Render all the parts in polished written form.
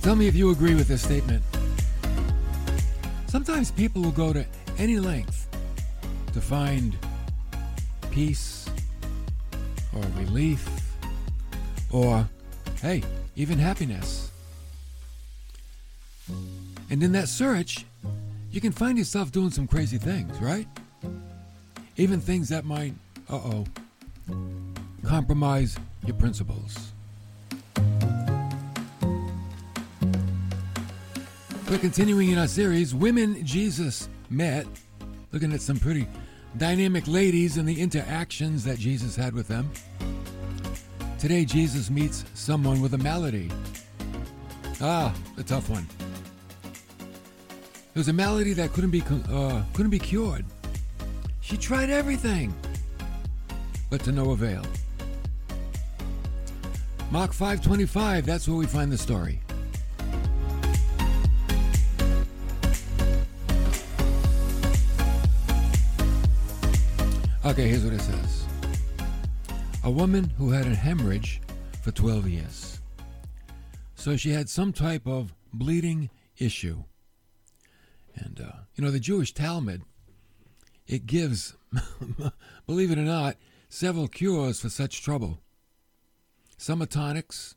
Tell me if you agree with this statement. Sometimes people will go to any length to find peace or relief or, hey, even happiness. And in that search, you can find yourself doing some crazy things, right? Even things that might, compromise your principles. We're continuing in our series, Women Jesus Met, looking at some pretty dynamic ladies and the interactions that Jesus had with them. Today, Jesus meets someone with a malady. A tough one. It was a malady that couldn't be cured. She tried everything, but to no avail. Mark 5:25, that's where we find the story. Okay, here's what it says. A woman who had a hemorrhage for 12 years. So she had some type of bleeding issue. And, the Jewish Talmud, it gives, believe it or not, several cures for such trouble. Some are tonics,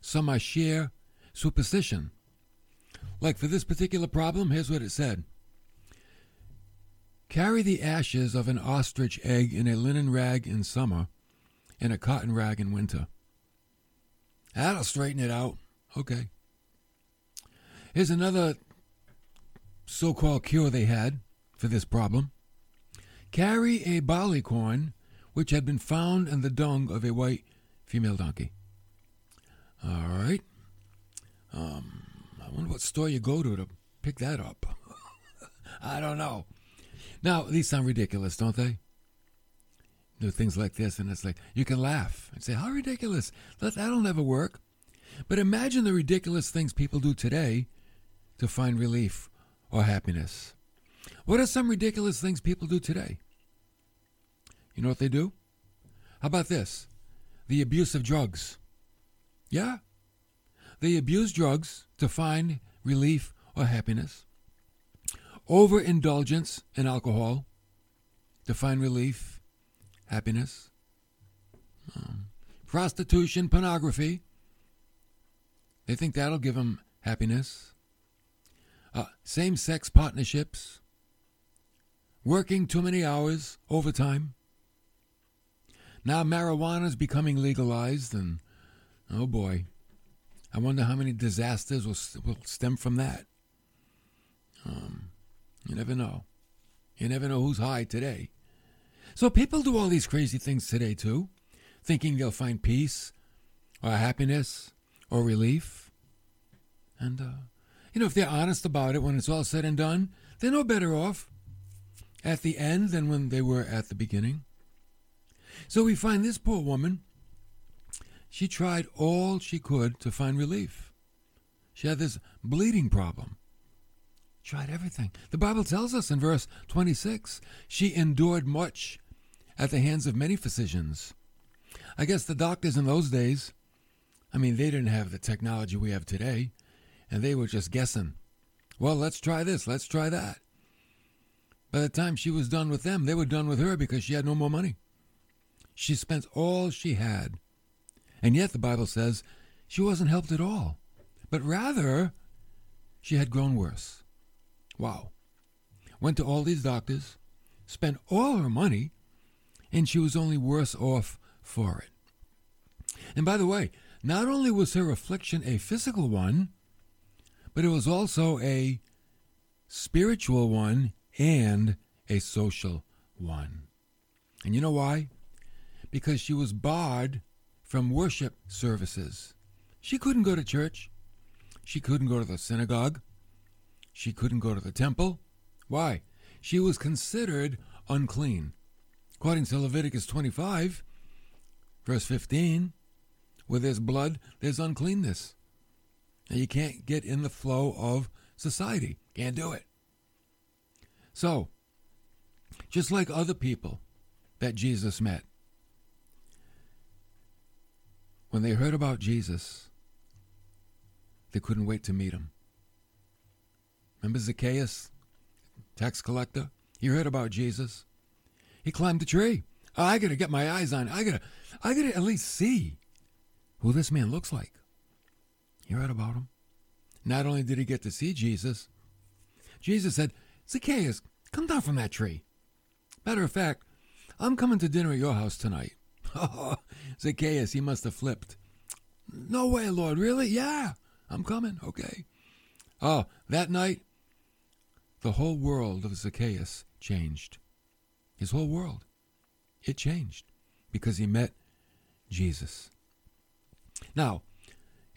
some are sheer superstition. Like for this particular problem, here's what it said. Carry the ashes of an ostrich egg in a linen rag in summer and a cotton rag in winter. That'll straighten it out. Okay. Here's another so-called cure they had for this problem. Carry a barleycorn which had been found in the dung of a white female donkey. All right. I wonder what store you go to pick that up. I don't know. Now, these sound ridiculous, don't they? Do things like this, and it's like, you can laugh and say, how ridiculous. That'll never work. But imagine the ridiculous things people do today to find relief or happiness. What are some ridiculous things people do today? You know what they do? How about this? The abuse of drugs. Yeah. They abuse drugs to find relief or happiness. Overindulgence in alcohol to find relief, happiness, prostitution, pornography. They think that'll give them happiness. Same-sex partnerships, working too many hours, overtime. Now marijuana is becoming legalized, and oh boy, I wonder how many disasters will stem from that. You never know. You never know who's high today. So people do all these crazy things today, too, thinking they'll find peace or happiness or relief. And, if they're honest about it, when it's all said and done, they're no better off at the end than when they were at the beginning. So we find this poor woman, she tried all she could to find relief. She had this bleeding problem. Tried everything. The Bible tells us in verse 26, she endured much at the hands of many physicians. I guess the doctors in those days, they didn't have the technology we have today, and they were just guessing. Well, let's try this, let's try that. By the time she was done with them, they were done with her because she had no more money. She spent all she had. And yet the Bible says she wasn't helped at all, but rather she had grown worse. Wow. Went to all these doctors, spent all her money, and she was only worse off for it. And by the way, not only was her affliction a physical one, but it was also a spiritual one and a social one. And you know why? Because she was barred from worship services. She couldn't go to church. She couldn't go to the synagogue. She couldn't go to the temple. Why? She was considered unclean. According to Leviticus 25, verse 15, where there's blood, there's uncleanness. Now you can't get in the flow of society. Can't do it. So, just like other people that Jesus met, when they heard about Jesus, They couldn't wait to meet him. Remember Zacchaeus, tax collector? You heard about Jesus. He climbed the tree. Oh, I got to get my eyes on it. I got to at least see who this man looks like. You heard about him. Not only did he get to see Jesus, Jesus said, Zacchaeus, come down from that tree. Matter of fact, I'm coming to dinner at your house tonight. Oh, Zacchaeus, he must have flipped. No way, Lord, really? Yeah, I'm coming. Okay. Oh, that night, the whole world of Zacchaeus changed. His whole world. It changed because he met Jesus. Now,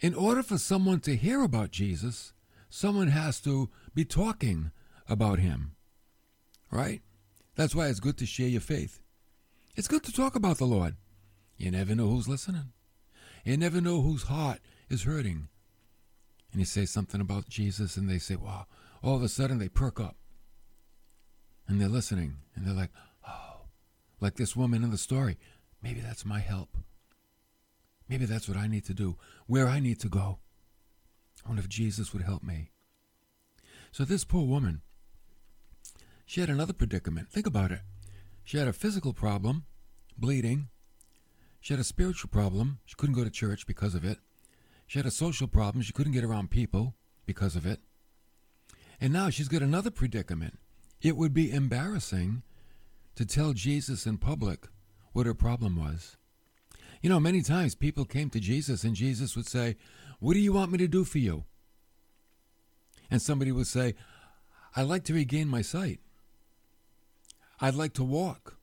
in order for someone to hear about Jesus, someone has to be talking about him, right? That's why it's good to share your faith. It's good to talk about the Lord. You never know who's listening. You never know whose heart is hurting. And you say something about Jesus and they say, wow, all of a sudden they perk up. And they're listening and they're like, oh, like this woman in the story, maybe that's my help. Maybe that's what I need to do, where I need to go. I wonder if Jesus would help me. So this poor woman, she had another predicament. Think about it. She had a physical problem, bleeding. She had a spiritual problem. She couldn't go to church because of it. She had a social problem. She couldn't get around people because of it. And now she's got another predicament. It would be embarrassing to tell Jesus in public what her problem was. You know, many times people came to Jesus and Jesus would say, what do you want me to do for you? And somebody would say, I'd like to regain my sight. I'd like to walk.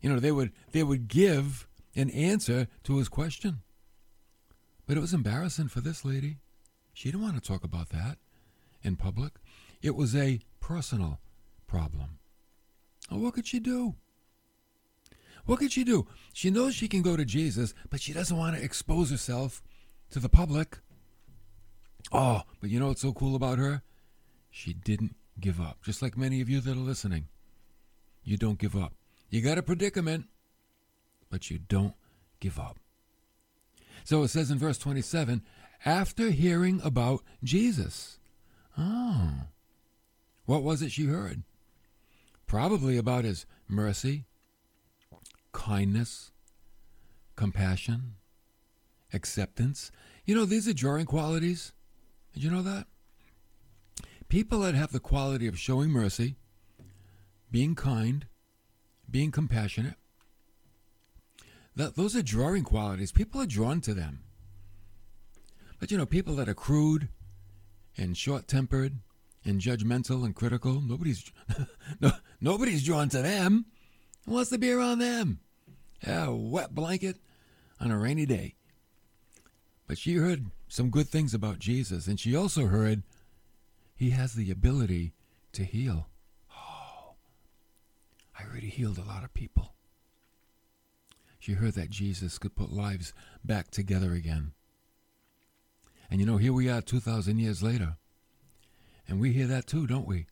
You know, they would give an answer to his question. But it was embarrassing for this lady. She didn't want to talk about that in public. It was a personal problem. Well, what could she do? What could she do? She knows she can go to Jesus, but she doesn't want to expose herself to the public. Oh, but you know what's so cool about her? She didn't give up. Just like many of you that are listening, you don't give up. You got a predicament, but you don't give up. So it says in verse 27, after hearing about Jesus. Oh, what was it she heard? Probably about his mercy, kindness, compassion, acceptance. You know, these are drawing qualities. Did you know that? People that have the quality of showing mercy, being kind, being compassionate, those are drawing qualities. People are drawn to them. But, you know, people that are crude and short-tempered and judgmental and critical, nobody's drawn to them. Who wants to be around them? Yeah, a wet blanket on a rainy day. But she heard some good things about Jesus, and she also heard he has the ability to heal. Oh, I already healed a lot of people. She heard that Jesus could put lives back together again. And you know, here we are 2,000 years later, and we hear that too, don't we?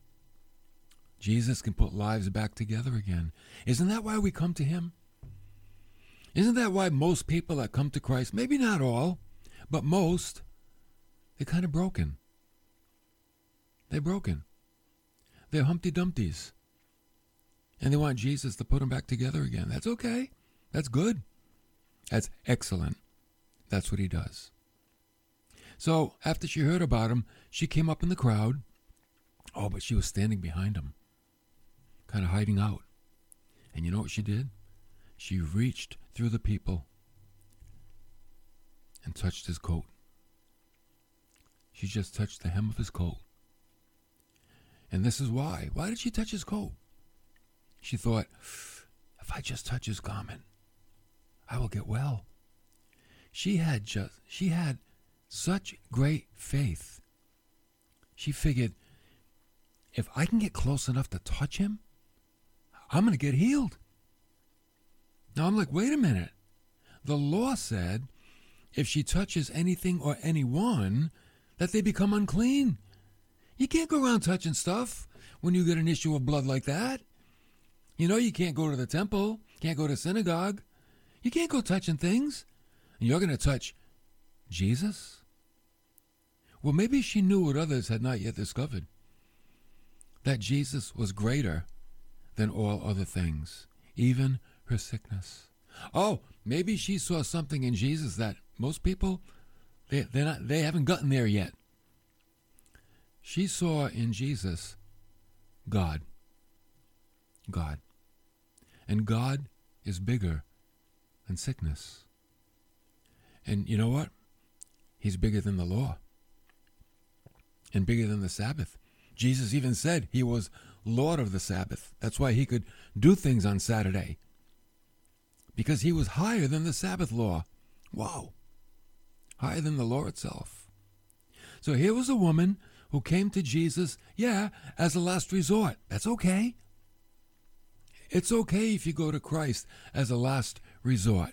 Jesus can put lives back together again. Isn't that why we come to him? Isn't that why most people that come to Christ, maybe not all, but most, they're kind of broken. They're broken. They're Humpty Dumpties. And they want Jesus to put them back together again. That's okay. That's good. That's excellent. That's what he does. So after she heard about him, she came up in the crowd. Oh, but she was standing behind him, kind of hiding out. And you know what she did? She reached through the people and touched his coat. She just touched the hem of his coat. And this is why. Why did she touch his coat? She thought, if I just touch his garment, I will get well. She had such great faith. She figured, if I can get close enough to touch him, I'm going to get healed. Now I'm like, wait a minute. The law said if she touches anything or anyone, that they become unclean. You can't go around touching stuff when you get an issue of blood like that. You know, you can't go to the temple, can't go to synagogue. You can't go touching things. And you're going to touch Jesus? Well, maybe she knew what others had not yet discovered, that Jesus was greater than all other things, even her sickness. Oh, maybe she saw something in Jesus that most people, they haven't gotten there yet. She saw in Jesus God. God. And God is bigger than sickness. And you know what? He's bigger than the law and bigger than the Sabbath. Jesus even said he was Lord of the Sabbath. That's why he could do things on Saturday, because he was higher than the Sabbath law. Wow. Higher than the law itself. So here was a woman who came to Jesus, as a last resort. That's okay. It's okay if you go to Christ as a last resort,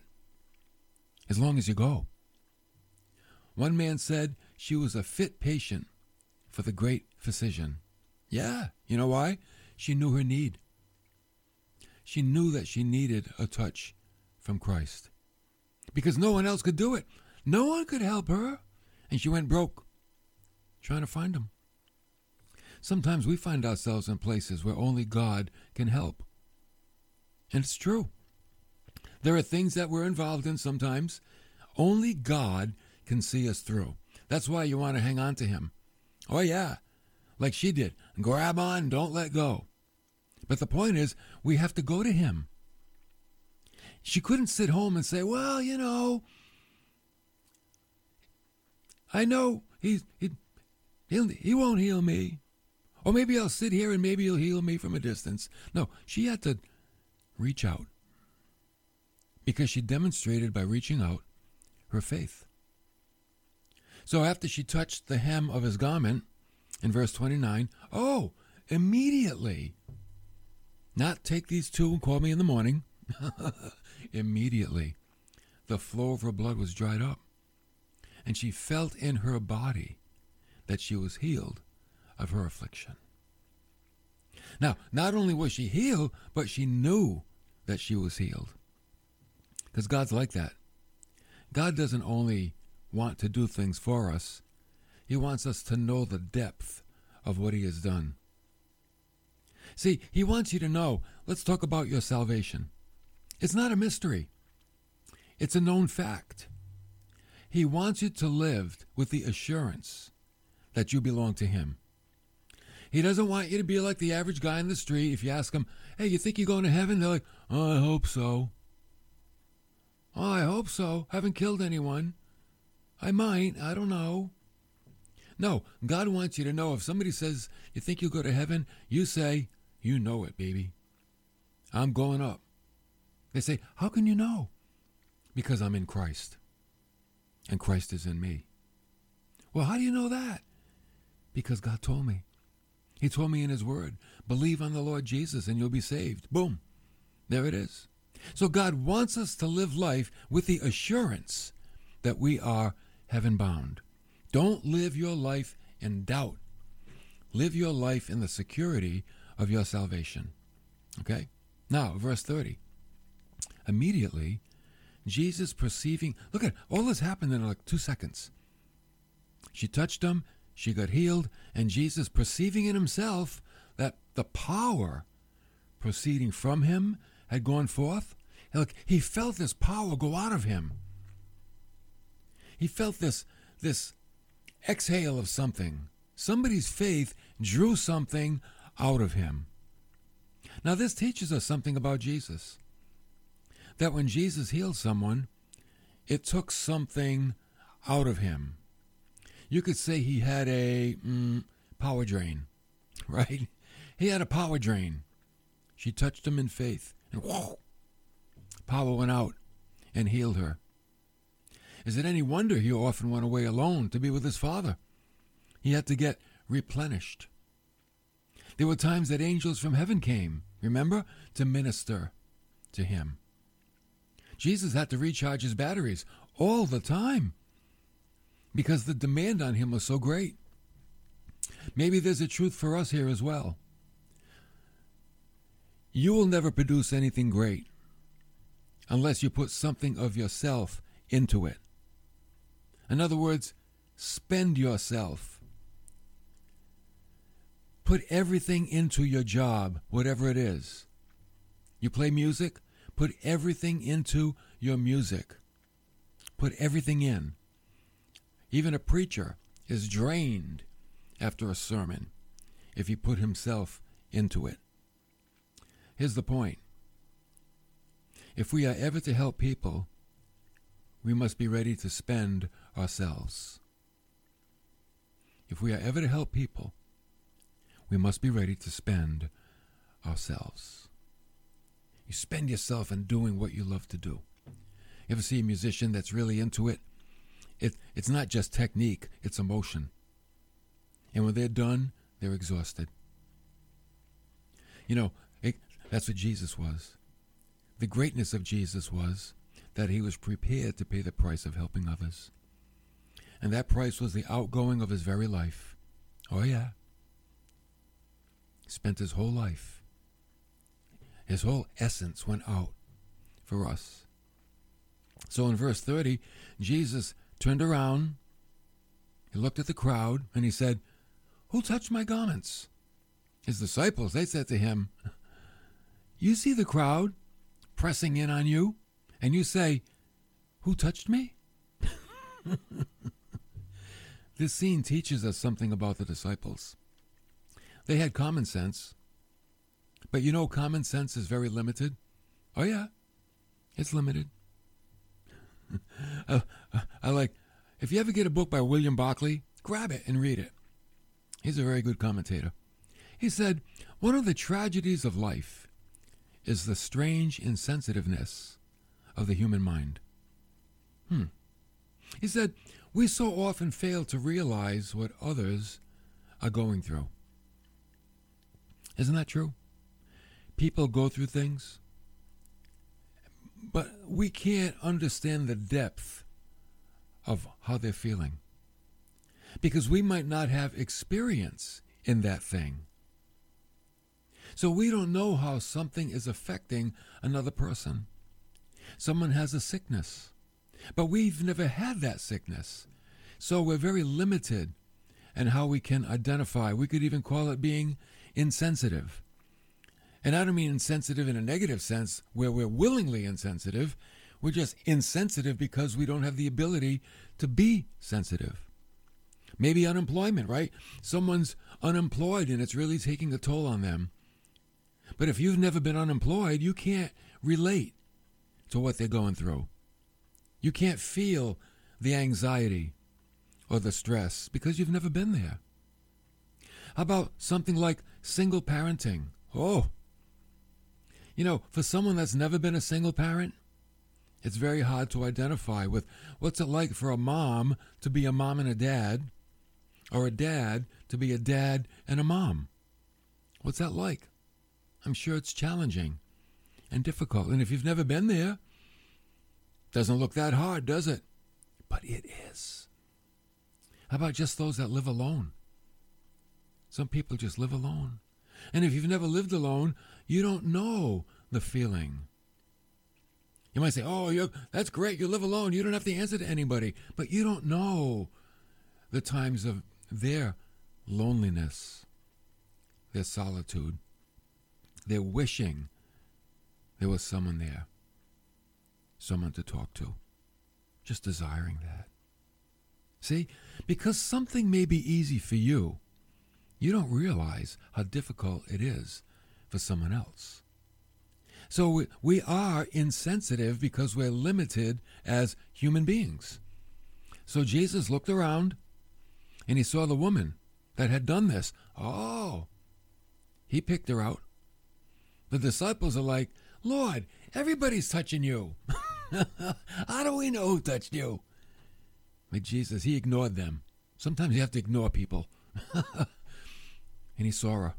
as long as you go. One man said she was a fit patient for the great physician. Yeah, you know why? She knew her need. She knew that she needed a touch from Christ, because no one else could do it. No one could help her, and she went broke trying to find him. Sometimes we find ourselves in places where only God can help. And it's true. There are things that we're involved in sometimes only God can see us through. That's why you want to hang on to him. Oh yeah, like she did. Grab on, don't let go. But the point is, we have to go to him. She couldn't sit home and say, well, you know, I know he won't heal me. Or maybe I'll sit here and maybe he'll heal me from a distance. No, she had to reach out, because she demonstrated by reaching out her faith. So after she touched the hem of his garment, in verse 29, oh, immediately, not take these two and call me in the morning, immediately, the flow of her blood was dried up, and she felt in her body that she was healed of her affliction. Now, not only was she healed, but she knew that she was healed. Because God's like that. God doesn't only want to do things for us. He wants us to know the depth of what he has done. See, he wants you to know, let's talk about your salvation. It's not a mystery. It's a known fact. He wants you to live with the assurance that you belong to him. He doesn't want you to be like the average guy in the street. If you ask him, hey, you think you're going to heaven? They're like, oh, I hope so. Oh, I hope so. Haven't killed anyone. I might. I don't know. No, God wants you to know if somebody says, you think you'll go to heaven? You say, you know it, baby. I'm going up. They say, how can you know? Because I'm in Christ. And Christ is in me. Well, how do you know that? Because God told me. He told me in his word, believe on the Lord Jesus and you'll be saved. Boom. There it is. So God wants us to live life with the assurance that we are heaven bound. Don't live your life in doubt. Live your life in the security of your salvation. Okay? Now, verse 30. Immediately, Jesus perceiving, look at it, all this happened in like 2 seconds. She touched him. She got healed, and Jesus, perceiving in himself that the power proceeding from him had gone forth, look, he felt this power go out of him. He felt this exhale of something. Somebody's faith drew something out of him. Now, this teaches us something about Jesus, that when Jesus healed someone, it took something out of him. You could say he had a power drain, right? He had a power drain. She touched him in faith, and whoa, power went out and healed her. Is it any wonder he often went away alone to be with his Father? He had to get replenished. There were times that angels from heaven came, remember, to minister to him. Jesus had to recharge his batteries all the time, because the demand on him was so great. Maybe there's a truth for us here as well. You will never produce anything great unless you put something of yourself into it. In other words, Spend yourself. Put everything into your job, whatever it is. You play music? Put everything into your music. Put everything in. Even a preacher is drained after a sermon if he put himself into it. Here's the point. If we are ever to help people, we must be ready to spend ourselves. If we are ever to help people, we must be ready to spend ourselves. You spend yourself in doing what you love to do. You ever see a musician that's really into it? It's not just technique, it's emotion. And when they're done, they're exhausted. You know, that's what Jesus was. The greatness of Jesus was that he was prepared to pay the price of helping others. And that price was the outgoing of his very life. Oh yeah. He spent his whole life. His whole essence went out for us. So in verse 30, Jesus turned around, he looked at the crowd, and he said, "Who touched my garments?" His disciples, they said to him, "You see the crowd pressing in on you, and you say, 'Who touched me?'" This scene teaches us something about the disciples. They had common sense, but you know common sense is very limited. Oh yeah, it's limited. If you ever get a book by William Barclay, grab it and read it. He's a very good commentator. He said, "One of the tragedies of life is the strange insensitiveness of the human mind." He said, "We so often fail to realize what others are going through." Isn't that true? People go through things, but we can't understand the depth of how they're feeling, because we might not have experience in that thing. So we don't know how something is affecting another person. Someone has a sickness, but we've never had that sickness. So we're very limited in how we can identify. We could even call it being insensitive. And I don't mean insensitive in a negative sense where we're willingly insensitive. We're just insensitive because we don't have the ability to be sensitive. Maybe unemployment, right? Someone's unemployed and it's really taking a toll on them. But if you've never been unemployed, you can't relate to what they're going through. You can't feel the anxiety or the stress because you've never been there. How about something like single parenting? Oh, you know, for someone that's never been a single parent, it's very hard to identify with what's it like for a mom to be a mom and a dad, or a dad to be a dad and a mom. What's that like? I'm sure it's challenging and difficult. And if you've never been there, doesn't look that hard, does it? But it is. How about just those that live alone? Some people just live alone. And if you've never lived alone, you don't know the feeling. You might say, "Oh, that's great, you live alone, you don't have to answer to anybody." But you don't know the times of their loneliness, their solitude. They're wishing there was someone there, someone to talk to, just desiring that. See, because something may be easy for you, you don't realize how difficult it is for someone else. So we are insensitive because we're limited as human beings. So Jesus looked around and he saw the woman that had done this. Oh, he picked her out. The disciples are like, "Lord, everybody's touching you. How do we know who touched you?" But Jesus, he ignored them. Sometimes you have to ignore people. And he saw her.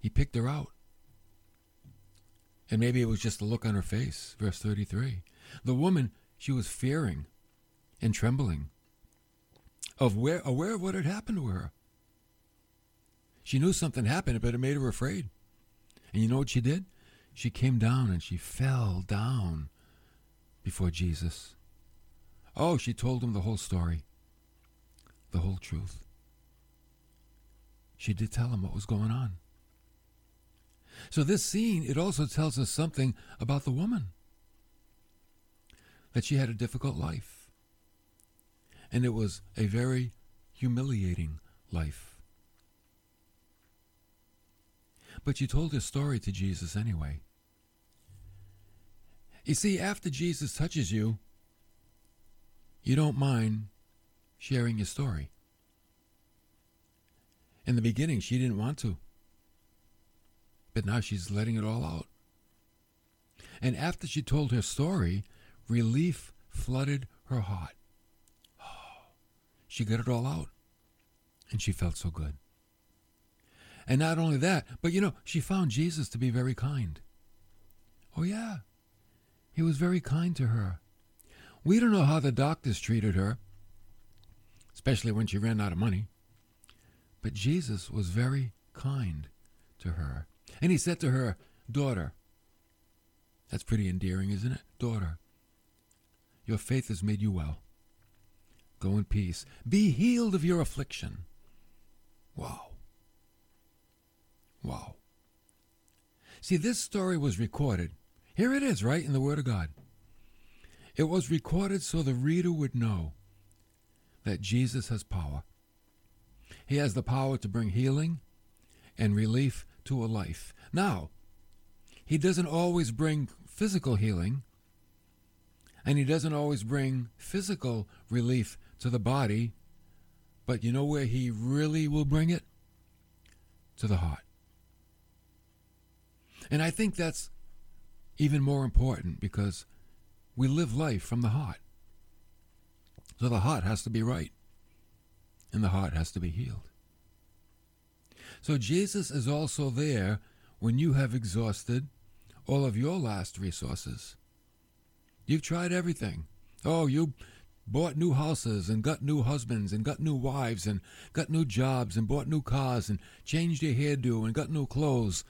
He picked her out. And maybe it was just the look on her face. Verse 33. The woman, she was fearing and trembling, aware of what had happened to her. She knew something happened, but it made her afraid. And you know what she did? She came down and she fell down before Jesus. Oh, she told him the whole story. the whole truth. She did tell him what was going on. So this scene, it also tells us something about the woman. That she had a difficult life. And it was a very humiliating life. But she told her story to Jesus anyway. You see, after Jesus touches you, you don't mind sharing your story. In the beginning, she didn't want to. But now she's letting it all out. And after she told her story, relief flooded her heart. Oh, she got it all out. And she felt so good. And not only that, but she found Jesus to be very kind. Oh yeah, he was very kind to her. We don't know how the doctors treated her, especially when she ran out of money. But Jesus was very kind to her. And he said to her, "Daughter," that's pretty endearing, isn't it? "Daughter, your faith has made you well. Go in peace. Be healed of your affliction." Wow. Wow. See, this story was recorded. Here it is, right in the Word of God. It was recorded so the reader would know that Jesus has power. He has the power to bring healing and relief to a life. Now, he doesn't always bring physical healing, and he doesn't always bring physical relief to the body, but you know where he really will bring it? To the heart. And I think that's even more important because we live life from the heart. So the heart has to be right, and the heart has to be healed. So Jesus is also there when you have exhausted all of your last resources. You've tried everything. Oh, you bought new houses and got new husbands and got new wives and got new jobs and bought new cars and changed your hairdo and got new clothes.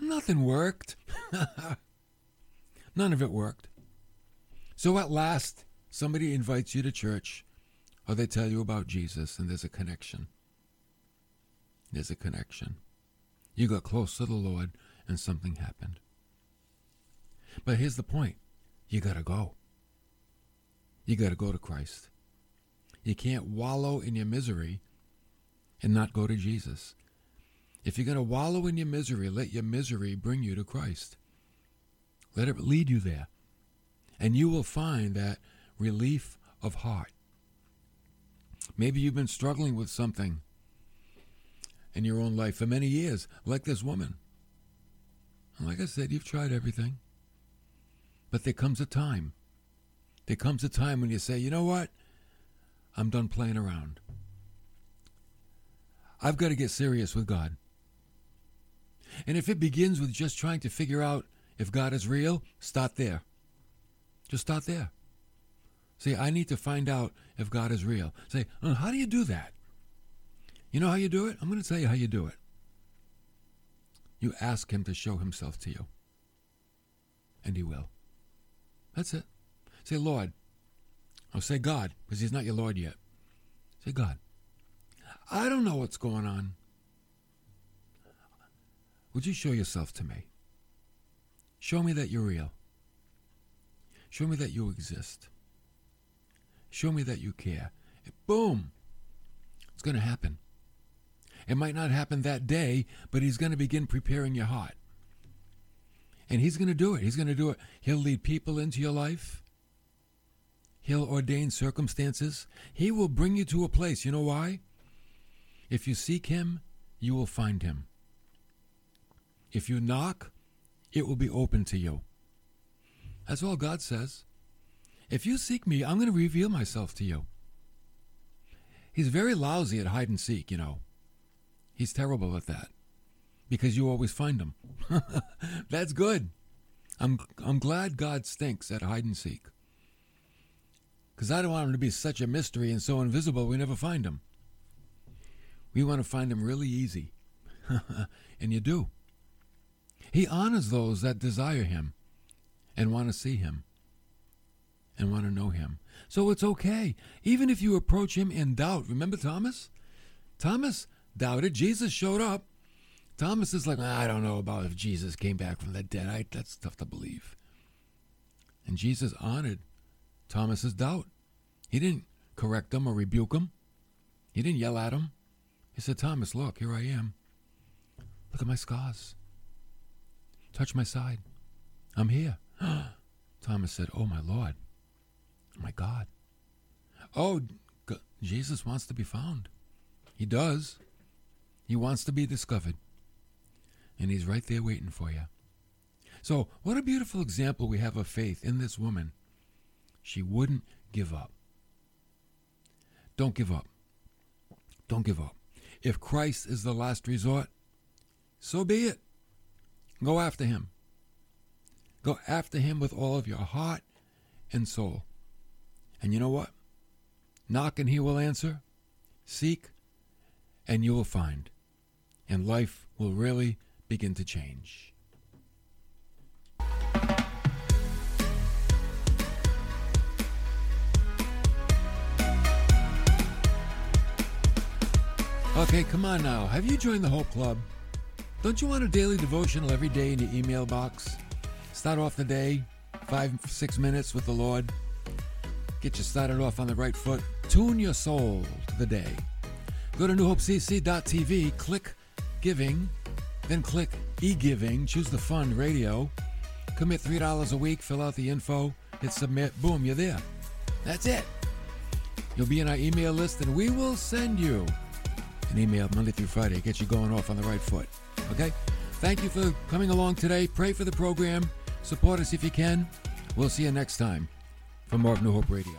Nothing worked. None of it worked. So at last, somebody invites you to church or they tell you about Jesus and there's a connection. There's a connection. You got close to the Lord and something happened. But here's the point. You got to go. You got to go to Christ. You can't wallow in your misery and not go to Jesus. If you're going to wallow in your misery, let your misery bring you to Christ. Let it lead you there. And you will find that relief of heart. Maybe you've been struggling with something in your own life for many years, like this woman. And like I said, you've tried everything. But there comes a time. There comes a time when you say, you know what? I'm done playing around. I've got to get serious with God. And if it begins with just trying to figure out if God is real, start there. Just start there. Say, I need to find out if God is real. Say, how do you do that? You know how you do it? I'm going to tell you how you do it. You ask him to show himself to you. And he will. That's it. Say, Lord. Or say, God, because he's not your Lord yet. Say, God, I don't know what's going on. Would you show yourself to me? Show me that you're real. Show me that you exist. Show me that you care. And boom. It's going to happen. It might not happen that day, but he's going to begin preparing your heart. And he's going to do it. He's going to do it. He'll lead people into your life. He'll ordain circumstances. He will bring you to a place. You know why? If you seek him, you will find him. If you knock, it will be open to you. That's all God says. If you seek me, I'm going to reveal myself to you. He's very lousy at hide and seek, He's terrible at that because you always find him. That's good. I'm glad God stinks at hide and seek because I don't want him to be such a mystery and so invisible we never find him. We want to find him really easy, and you do. He honors those that desire him and want to see him. and want to know him. So it's okay. Even if you approach him in doubt. Remember Thomas? Thomas doubted. Jesus showed up. Thomas is like, I don't know about if Jesus came back from the dead. That's tough to believe. And Jesus honored Thomas's doubt. He didn't correct him or rebuke him. He didn't yell at him. He said, Thomas, look, here I am. Look at my scars. Touch my side. I'm here. Thomas said, oh, my Lord. My God. Oh, Jesus wants to be found. He does. He wants to be discovered. And he's right there waiting for you. So what a beautiful example we have of faith in this woman. She wouldn't give up. Don't give up. Don't give up. If Christ is the last resort, so be it. Go after him. Go after him with all of your heart and soul. And you know what? Knock and he will answer. Seek and you will find. And life will really begin to change. Okay, come on now. Have you joined the Hope Club? Don't you want a daily devotional every day in your email box? Start off the day, 5-6 minutes with the Lord. Get you started off on the right foot. Tune your soul to the day. Go to newhopecc.tv, click Giving, then click E-Giving, choose the fund, radio, commit $3 a week, fill out the info, hit submit, boom, you're there. That's it. You'll be in our email list, and we will send you an email Monday through Friday. Get you going off on the right foot. Okay? Thank you for coming along today. Pray for the program. Support us if you can. We'll see you next time for more of New Hope Radio.